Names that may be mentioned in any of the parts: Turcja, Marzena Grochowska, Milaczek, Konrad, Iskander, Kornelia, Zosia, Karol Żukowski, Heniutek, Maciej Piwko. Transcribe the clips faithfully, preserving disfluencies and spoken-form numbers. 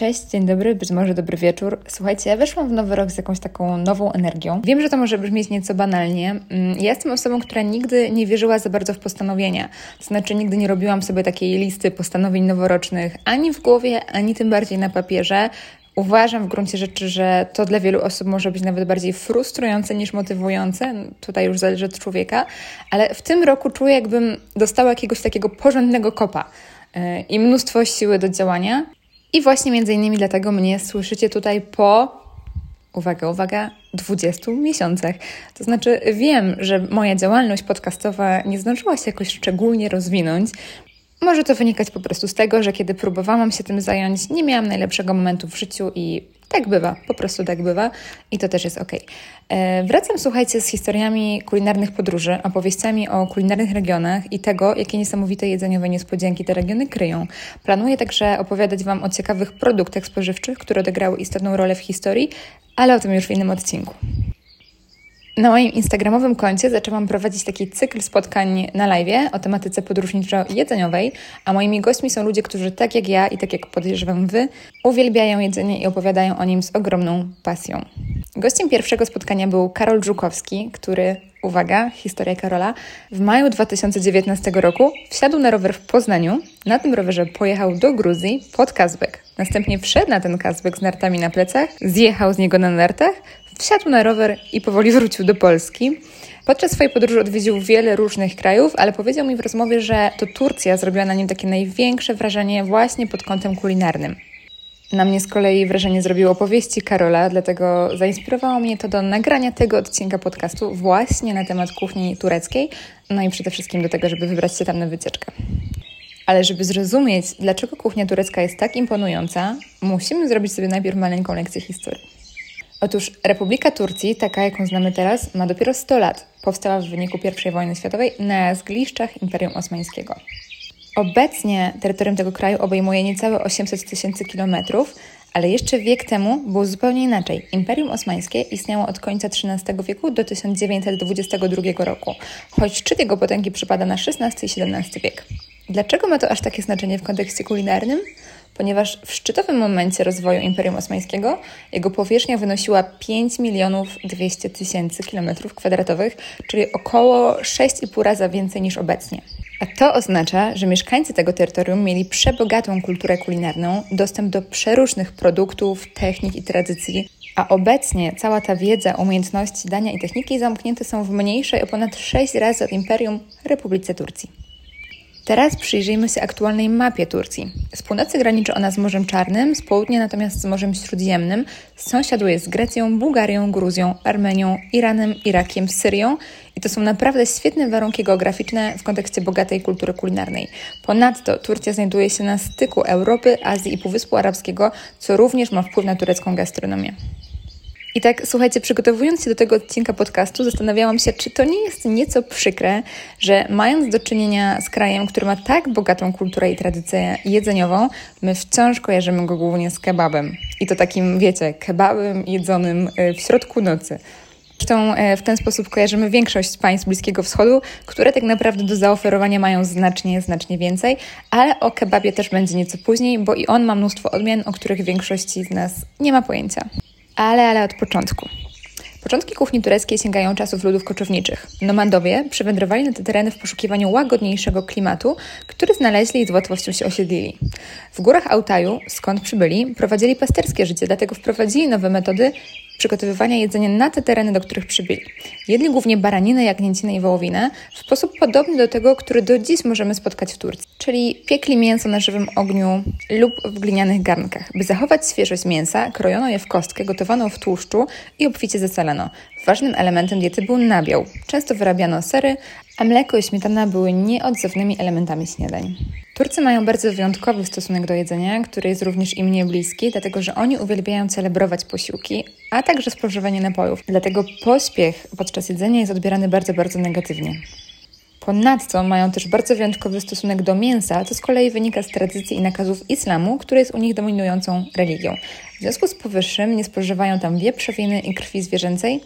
Cześć, dzień dobry, być może dobry wieczór. Słuchajcie, ja weszłam w nowy rok z jakąś taką nową energią. Wiem, że to może brzmieć nieco banalnie. Ja jestem osobą, która nigdy nie wierzyła za bardzo w postanowienia. To znaczy nigdy nie robiłam sobie takiej listy postanowień noworocznych ani w głowie, ani tym bardziej na papierze. Uważam w gruncie rzeczy, że to dla wielu osób może być nawet bardziej frustrujące niż motywujące. Tutaj już zależy od człowieka. Ale w tym roku czuję, jakbym dostała jakiegoś takiego porządnego kopa i mnóstwo siły do działania. I właśnie między innymi dlatego mnie słyszycie tutaj po, uwaga, uwaga, dwudziestu miesiącach. To znaczy wiem, że moja działalność podcastowa nie zdążyła się jakoś szczególnie rozwinąć. Może to wynikać po prostu z tego, że kiedy próbowałam się tym zająć, nie miałam najlepszego momentu w życiu i tak bywa, po prostu tak bywa i to też jest okej. Okay. Wracam, słuchajcie, z historiami kulinarnych podróży, opowieściami o kulinarnych regionach i tego, jakie niesamowite jedzeniowe niespodzianki te regiony kryją. Planuję także opowiadać Wam o ciekawych produktach spożywczych, które odegrały istotną rolę w historii, ale o tym już w innym odcinku. Na moim instagramowym koncie zaczęłam prowadzić taki cykl spotkań na live o tematyce podróżniczo-jedzeniowej, a moimi gośćmi są ludzie, którzy tak jak ja i tak jak podejrzewam Wy, uwielbiają jedzenie i opowiadają o nim z ogromną pasją. Gościem pierwszego spotkania był Karol Żukowski, który, uwaga, historia Karola, w maju dwa tysiące dziewiętnastego roku wsiadł na rower w Poznaniu, na tym rowerze pojechał do Gruzji pod kazbek. Następnie wszedł na ten kazbek z nartami na plecach, zjechał z niego na nartach, wsiadł na rower i powoli wrócił do Polski. Podczas swojej podróży odwiedził wiele różnych krajów, ale powiedział mi w rozmowie, że to Turcja zrobiła na nim takie największe wrażenie właśnie pod kątem kulinarnym. Na mnie z kolei wrażenie zrobiły opowieści Karola, dlatego zainspirowało mnie to do nagrania tego odcinka podcastu właśnie na temat kuchni tureckiej, no i przede wszystkim do tego, żeby wybrać się tam na wycieczkę. Ale żeby zrozumieć, dlaczego kuchnia turecka jest tak imponująca, musimy zrobić sobie najpierw maleńką lekcję historii. Otóż Republika Turcji, taka jaką znamy teraz, ma dopiero sto lat. Powstała w wyniku pierwszej wojny światowej na zgliszczach Imperium Osmańskiego. Obecnie terytorium tego kraju obejmuje niecałe osiemset tysięcy kilometrów, ale jeszcze wiek temu było zupełnie inaczej. Imperium Osmańskie istniało od końca trzynastego wieku do tysiąc dziewięćset dwudziestego drugiego roku, choć szczyt jego potęgi przypada na szesnasty i siedemnasty wiek. Dlaczego ma to aż takie znaczenie w kontekście kulinarnym? Ponieważ w szczytowym momencie rozwoju Imperium Osmańskiego jego powierzchnia wynosiła pięć milionów dwieście tysięcy kilometrów kwadratowych, czyli około sześć i pół razy więcej niż obecnie. A to oznacza, że mieszkańcy tego terytorium mieli przebogatą kulturę kulinarną, dostęp do przeróżnych produktów, technik i tradycji, a obecnie cała ta wiedza, umiejętności, dania i techniki zamknięte są w mniejszej o ponad sześć razy od Imperium Republice Turcji. Teraz przyjrzyjmy się aktualnej mapie Turcji. Z północy graniczy ona z Morzem Czarnym, z południa natomiast z Morzem Śródziemnym, sąsiaduje z Grecją, Bułgarią, Gruzją, Armenią, Iranem, Irakiem, Syrią i to są naprawdę świetne warunki geograficzne w kontekście bogatej kultury kulinarnej. Ponadto Turcja znajduje się na styku Europy, Azji i Półwyspu Arabskiego, co również ma wpływ na turecką gastronomię. I tak, słuchajcie, przygotowując się do tego odcinka podcastu, zastanawiałam się, czy to nie jest nieco przykre, że mając do czynienia z krajem, który ma tak bogatą kulturę i tradycję jedzeniową, my wciąż kojarzymy go głównie z kebabem. I to takim, wiecie, kebabem jedzonym w środku nocy. Zresztą w ten sposób kojarzymy większość państw Bliskiego Wschodu, które tak naprawdę do zaoferowania mają znacznie, znacznie więcej, ale o kebabie też będzie nieco później, bo i on ma mnóstwo odmian, o których większości z nas nie ma pojęcia. Ale, ale od początku. Początki kuchni tureckiej sięgają czasów ludów koczowniczych. Nomadowie przywędrowali na te tereny w poszukiwaniu łagodniejszego klimatu, który znaleźli i z łatwością się osiedlili. W górach Altaju, skąd przybyli, prowadzili pasterskie życie, dlatego wprowadzili nowe metody przygotowywania jedzenia na te tereny, do których przybyli. Jedli głównie baraninę, jagnięcinę i wołowinę w sposób podobny do tego, który do dziś możemy spotkać w Turcji, czyli piekli mięso na żywym ogniu lub w glinianych garnkach. By zachować świeżość mięsa, krojono je w kostkę, gotowano w tłuszczu i obficie zasalano. Ważnym elementem diety był nabiał. Często wyrabiano sery, a mleko i śmietana były nieodzownymi elementami śniadań. Turcy mają bardzo wyjątkowy stosunek do jedzenia, który jest również im niebliski, dlatego że oni uwielbiają celebrować posiłki, a także spożywanie napojów. Dlatego pośpiech podczas jedzenia jest odbierany bardzo, bardzo negatywnie. Ponadto mają też bardzo wyjątkowy stosunek do mięsa, co z kolei wynika z tradycji i nakazów islamu, który jest u nich dominującą religią. W związku z powyższym nie spożywają tam wieprzowiny i krwi zwierzęcej,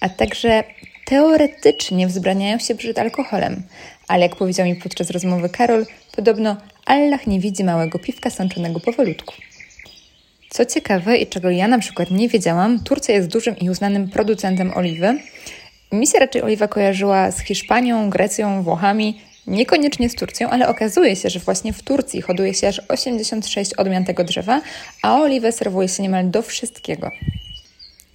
a także teoretycznie wzbraniają się przed alkoholem. Ale jak powiedział mi podczas rozmowy Karol, podobno Allah nie widzi małego piwka sączonego powolutku. Co ciekawe i czego ja na przykład nie wiedziałam, Turcja jest dużym i uznanym producentem oliwy. Mi się raczej oliwa kojarzyła z Hiszpanią, Grecją, Włochami, niekoniecznie z Turcją, ale okazuje się, że właśnie w Turcji hoduje się aż osiemdziesiąt sześć odmian tego drzewa, a oliwę serwuje się niemal do wszystkiego.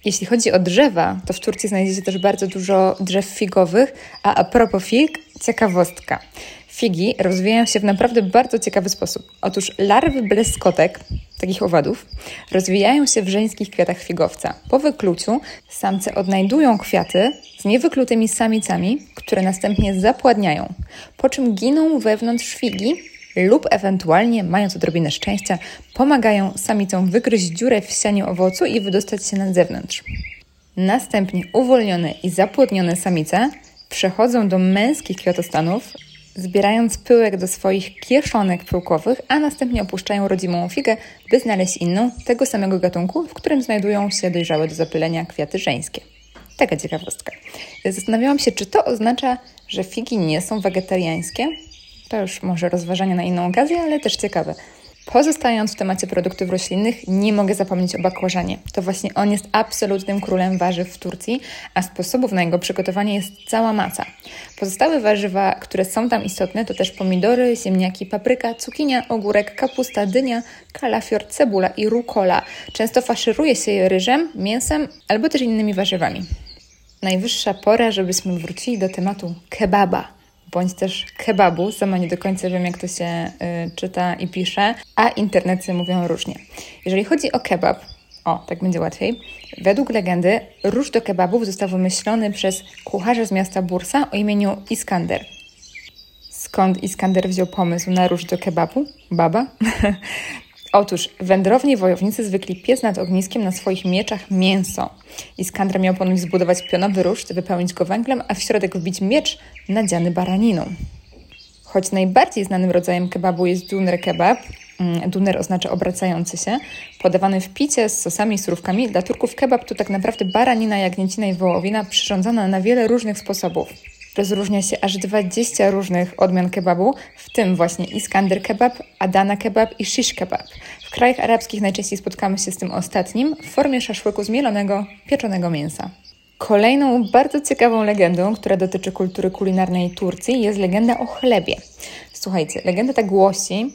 Jeśli chodzi o drzewa, to w Turcji znajdziecie też bardzo dużo drzew figowych, a a propos fig, ciekawostka. Figi rozwijają się w naprawdę bardzo ciekawy sposób. Otóż larwy bleskotek, takich owadów, rozwijają się w żeńskich kwiatach figowca. Po wykluciu samce odnajdują kwiaty z niewyklutymi samicami, które następnie zapładniają, po czym giną wewnątrz figi lub ewentualnie, mając odrobinę szczęścia, pomagają samicom wygryźć dziurę w sianie owocu i wydostać się na zewnątrz. Następnie uwolnione i zapłodnione samice przechodzą do męskich kwiatostanów, zbierając pyłek do swoich kieszonek pyłkowych, a następnie opuszczają rodzimą figę, by znaleźć inną, tego samego gatunku, w którym znajdują się dojrzałe do zapylenia kwiaty żeńskie. Taka ciekawostka. Zastanawiałam się, czy to oznacza, że figi nie są wegetariańskie? To już może rozważanie na inną okazję, ale też ciekawe. Pozostając w temacie produktów roślinnych, nie mogę zapomnieć o bakłażanie. To właśnie on jest absolutnym królem warzyw w Turcji, a sposobów na jego przygotowanie jest cała masa. Pozostałe warzywa, które są tam istotne, to też pomidory, ziemniaki, papryka, cukinia, ogórek, kapusta, dynia, kalafior, cebula i rukola. Często faszeruje się je ryżem, mięsem albo też innymi warzywami. Najwyższa pora, żebyśmy wrócili do tematu kebaba. Bądź też kebabu, sama nie do końca wiem, jak to się y, czyta i pisze, a internety mówią różnie. Jeżeli chodzi o kebab, o, tak będzie łatwiej, według legendy róż do kebabów został wymyślony przez kucharza z miasta Bursa o imieniu Iskander. Skąd Iskander wziął pomysł na róż do kebabu? Baba? Otóż wędrowni wojownicy zwykli piec nad ogniskiem na swoich mieczach mięso. Iskander miał ponoć zbudować pionowy róż, wypełnić go węglem, a w środek wbić miecz nadziany baraniną. Choć najbardziej znanym rodzajem kebabu jest duner kebab, duner oznacza obracający się, podawany w picie z sosami i surówkami, dla Turków kebab to tak naprawdę baranina, jagnięcina i wołowina przyrządzana na wiele różnych sposobów. Rozróżnia się aż dwadzieścia różnych odmian kebabu, w tym właśnie Iskander kebab, Adana kebab i shish kebab. W krajach arabskich najczęściej spotkamy się z tym ostatnim w formie szaszłyku z mielonego, pieczonego mięsa. Kolejną bardzo ciekawą legendą, która dotyczy kultury kulinarnej Turcji, jest legenda o chlebie. Słuchajcie, legenda ta głosi,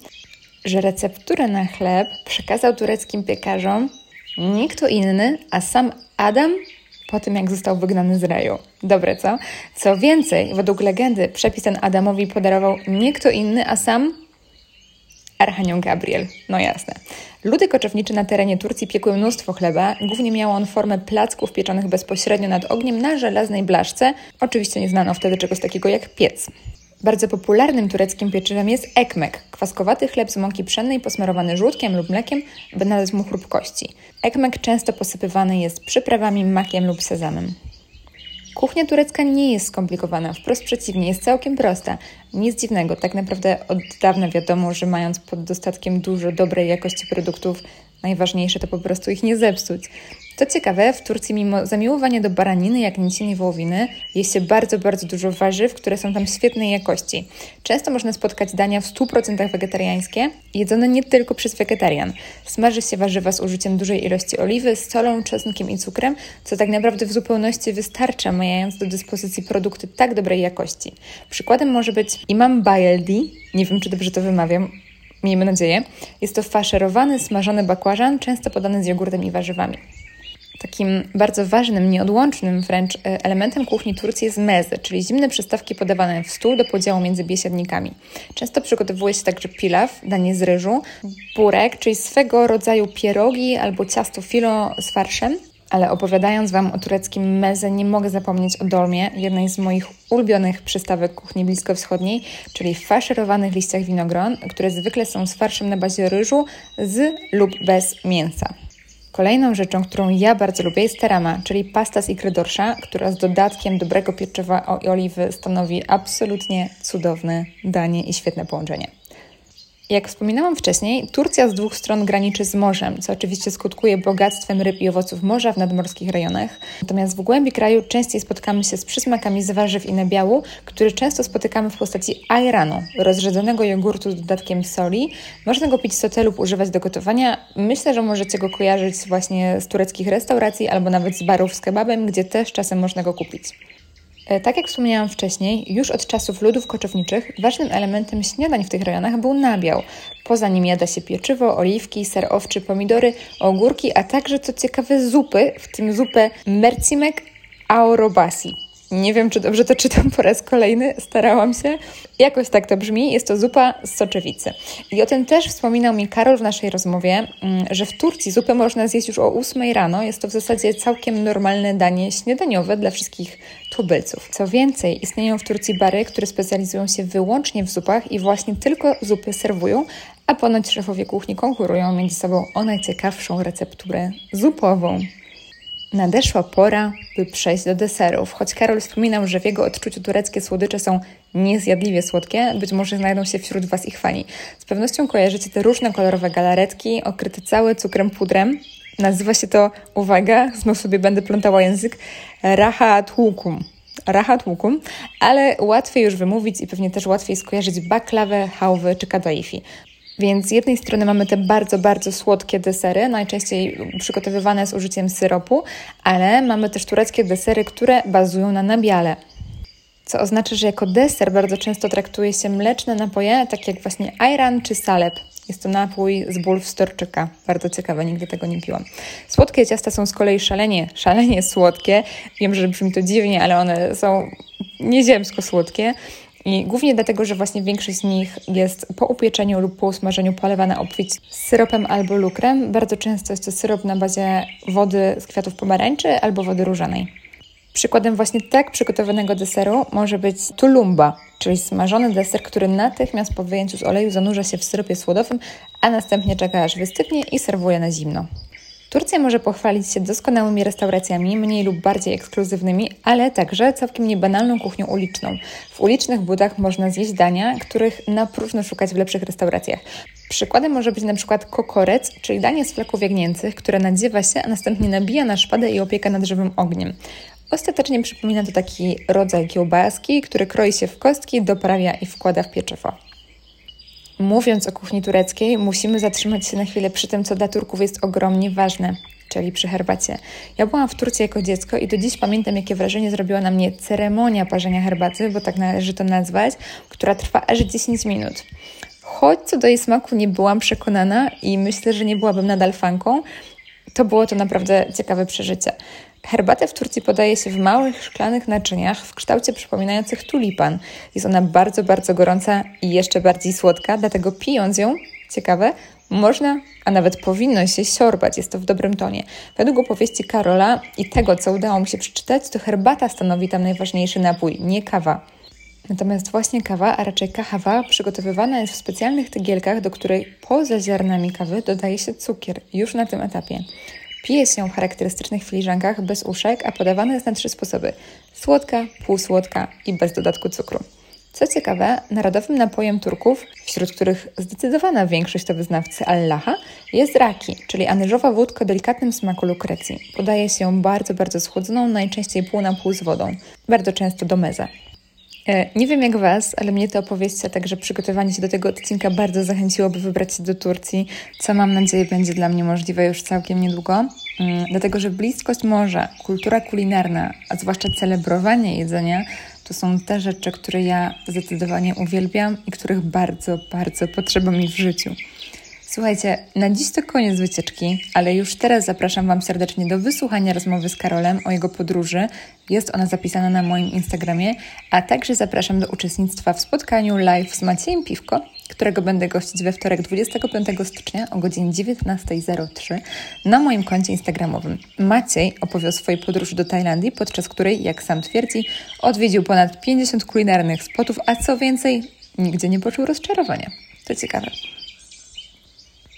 że recepturę na chleb przekazał tureckim piekarzom nie kto inny, a sam Adam po tym, jak został wygnany z raju. Dobre, co? Co więcej, według legendy przepis ten Adamowi podarował nie kto inny, a sam Archanioł Gabriel. No jasne. Ludy koczownicze na terenie Turcji piekły mnóstwo chleba. Głównie miał on formę placków pieczonych bezpośrednio nad ogniem na żelaznej blaszce. Oczywiście nie znano wtedy czegoś takiego jak piec. Bardzo popularnym tureckim pieczywem jest ekmek, kwaskowaty chleb z mąki pszennej posmarowany żółtkiem lub mlekiem, by nadać mu chrupkości. Ekmek często posypywany jest przyprawami, makiem lub sezamem. Kuchnia turecka nie jest skomplikowana, wprost przeciwnie, jest całkiem prosta. Nic dziwnego, tak naprawdę od dawna wiadomo, że mając pod dostatkiem dużo dobrej jakości produktów, najważniejsze to po prostu ich nie zepsuć. To ciekawe, w Turcji mimo zamiłowania do baraniny, jagnięciny i wołowiny, je się bardzo, bardzo dużo warzyw, które są tam świetnej jakości. Często można spotkać dania w stu procentach wegetariańskie, jedzone nie tylko przez wegetarian. Smaży się warzywa z użyciem dużej ilości oliwy, solą, czosnkiem i cukrem, co tak naprawdę w zupełności wystarcza, mając do dyspozycji produkty tak dobrej jakości. Przykładem może być imam bayeldi, nie wiem, czy dobrze to wymawiam, miejmy nadzieję. Jest to faszerowany, smażony bakłażan, często podany z jogurtem i warzywami. Takim bardzo ważnym, nieodłącznym wręcz elementem kuchni Turcji jest meze, czyli zimne przystawki podawane w stół do podziału między biesiadnikami. Często przygotowuje się także pilaw, danie z ryżu, burek, czyli swego rodzaju pierogi albo ciasto filo z farszem. Ale opowiadając Wam o tureckim meze, nie mogę zapomnieć o dolmie, jednej z moich ulubionych przystawek kuchni bliskowschodniej, czyli faszerowanych liściach winogron, które zwykle są z farszem na bazie ryżu z lub bez mięsa. Kolejną rzeczą, którą ja bardzo lubię, jest terama, czyli pasta z ikry dorsza, która z dodatkiem dobrego pieczywa i oliwy stanowi absolutnie cudowne danie i świetne połączenie. Jak wspominałam wcześniej, Turcja z dwóch stron graniczy z morzem, co oczywiście skutkuje bogactwem ryb i owoców morza w nadmorskich rejonach. Natomiast w głębi kraju częściej spotkamy się z przysmakami z warzyw i nabiału, który często spotykamy w postaci ajranu, rozrzedzonego jogurtu z dodatkiem soli. Można go pić z sote lub używać do gotowania. Myślę, że możecie go kojarzyć właśnie z tureckich restauracji albo nawet z barów z kebabem, gdzie też czasem można go kupić. Tak jak wspomniałam wcześniej, już od czasów ludów koczowniczych ważnym elementem śniadań w tych rejonach był nabiał. Poza nim jada się pieczywo, oliwki, ser owczy, pomidory, ogórki, a także co ciekawe zupy, w tym zupę mercimek aorobasi. Nie wiem, czy dobrze to czytam po raz kolejny, starałam się. Jakoś tak to brzmi, jest to zupa z soczewicy. I o tym też wspominał mi Karol w naszej rozmowie, że w Turcji zupę można zjeść już o ósmej rano. Jest to w zasadzie całkiem normalne danie śniadaniowe dla wszystkich tubylców. Co więcej, istnieją w Turcji bary, które specjalizują się wyłącznie w zupach i właśnie tylko zupy serwują, a ponoć szefowie kuchni konkurują między sobą o najciekawszą recepturę zupową. Nadeszła pora, by przejść do deserów. Choć Karol wspominał, że w jego odczuciu tureckie słodycze są niezjadliwie słodkie, być może znajdą się wśród Was ich fani. Z pewnością kojarzycie te różnokolorowe galaretki, okryte całe cukrem pudrem. Nazywa się to, uwaga, znów sobie będę plątała język, raha tłukum. Raha tłukum, ale łatwiej już wymówić i pewnie też łatwiej skojarzyć baklawę, hałwy czy kadaifi. Więc z jednej strony mamy te bardzo, bardzo słodkie desery, najczęściej przygotowywane z użyciem syropu, ale mamy też tureckie desery, które bazują na nabiale. Co oznacza, że jako deser bardzo często traktuje się mleczne napoje, takie jak właśnie ajran czy salep. Jest to napój z bulw z torczyka. Bardzo ciekawe, nigdy tego nie piłam. Słodkie ciasta są z kolei szalenie, szalenie słodkie. Wiem, że brzmi to dziwnie, ale one są nieziemsko słodkie. I głównie dlatego, że właśnie większość z nich jest po upieczeniu lub po usmażeniu polewana obficie syropem albo lukrem. Bardzo często jest to syrop na bazie wody z kwiatów pomarańczy albo wody różanej. Przykładem właśnie tak przygotowanego deseru może być tulumba, czyli smażony deser, który natychmiast po wyjęciu z oleju zanurza się w syropie słodowym, a następnie czeka aż wystygnie i serwuje na zimno. Turcja może pochwalić się doskonałymi restauracjami, mniej lub bardziej ekskluzywnymi, ale także całkiem niebanalną kuchnią uliczną. W ulicznych budach można zjeść dania, których na próżno szukać w lepszych restauracjach. Przykładem może być na przykład kokorec, czyli danie z fleków jagnięcych, które nadziewa się, a następnie nabija na szpadę i opieka nad żywym ogniem. Ostatecznie przypomina to taki rodzaj kiełbaski, który kroi się w kostki, doprawia i wkłada w pieczywo. Mówiąc o kuchni tureckiej, musimy zatrzymać się na chwilę przy tym, co dla Turków jest ogromnie ważne, czyli przy herbacie. Ja byłam w Turcji jako dziecko i do dziś pamiętam, jakie wrażenie zrobiła na mnie ceremonia parzenia herbaty, bo tak należy to nazwać, która trwa aż dziesięć minut. Choć co do jej smaku nie byłam przekonana i myślę, że nie byłabym nadal fanką, to było to naprawdę ciekawe przeżycie. Herbatę w Turcji podaje się w małych, szklanych naczyniach w kształcie przypominających tulipan. Jest ona bardzo, bardzo gorąca i jeszcze bardziej słodka, dlatego pijąc ją, ciekawe, można, a nawet powinno się siorbać, jest to w dobrym tonie. Według opowieści Karola i tego, co udało mi się przeczytać, to herbata stanowi tam najważniejszy napój, nie kawa. Natomiast właśnie kawa, a raczej kahawa, przygotowywana jest w specjalnych tygielkach, do której poza ziarnami kawy dodaje się cukier, już na tym etapie. Pije się w charakterystycznych filiżankach bez uszek, a podawana jest na trzy sposoby – słodka, półsłodka i bez dodatku cukru. Co ciekawe, narodowym napojem Turków, wśród których zdecydowana większość to wyznawcy Allaha, jest raki, czyli anyżowa wódka o delikatnym smaku lukrecji. Podaje się ją bardzo, bardzo schłodzoną, najczęściej pół na pół z wodą, bardzo często do meze. Nie wiem jak Was, ale mnie ta opowieść, a także przygotowanie się do tego odcinka bardzo zachęciło, by wybrać się do Turcji, co mam nadzieję będzie dla mnie możliwe już całkiem niedługo. Dlatego, że bliskość morza, kultura kulinarna, a zwłaszcza celebrowanie jedzenia, to są te rzeczy, które ja zdecydowanie uwielbiam i których bardzo, bardzo potrzeba mi w życiu. Słuchajcie, na dziś to koniec wycieczki, ale już teraz zapraszam Wam serdecznie do wysłuchania rozmowy z Karolem o jego podróży. Jest ona zapisana na moim Instagramie, a także zapraszam do uczestnictwa w spotkaniu live z Maciejem Piwko, którego będę gościć we wtorek dwudziestego piątego stycznia o godzinie dziewiętnasta zero trzy na moim koncie instagramowym. Maciej opowie o swojej podróży do Tajlandii, podczas której, jak sam twierdzi, odwiedził ponad pięćdziesiąt kulinarnych spotów, a co więcej, nigdzie nie poczuł rozczarowania. To ciekawe.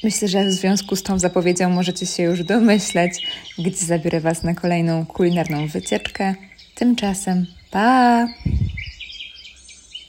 Myślę, że w związku z tą zapowiedzią możecie się już domyśleć, gdzie zabiorę Was na kolejną kulinarną wycieczkę. Tymczasem, pa!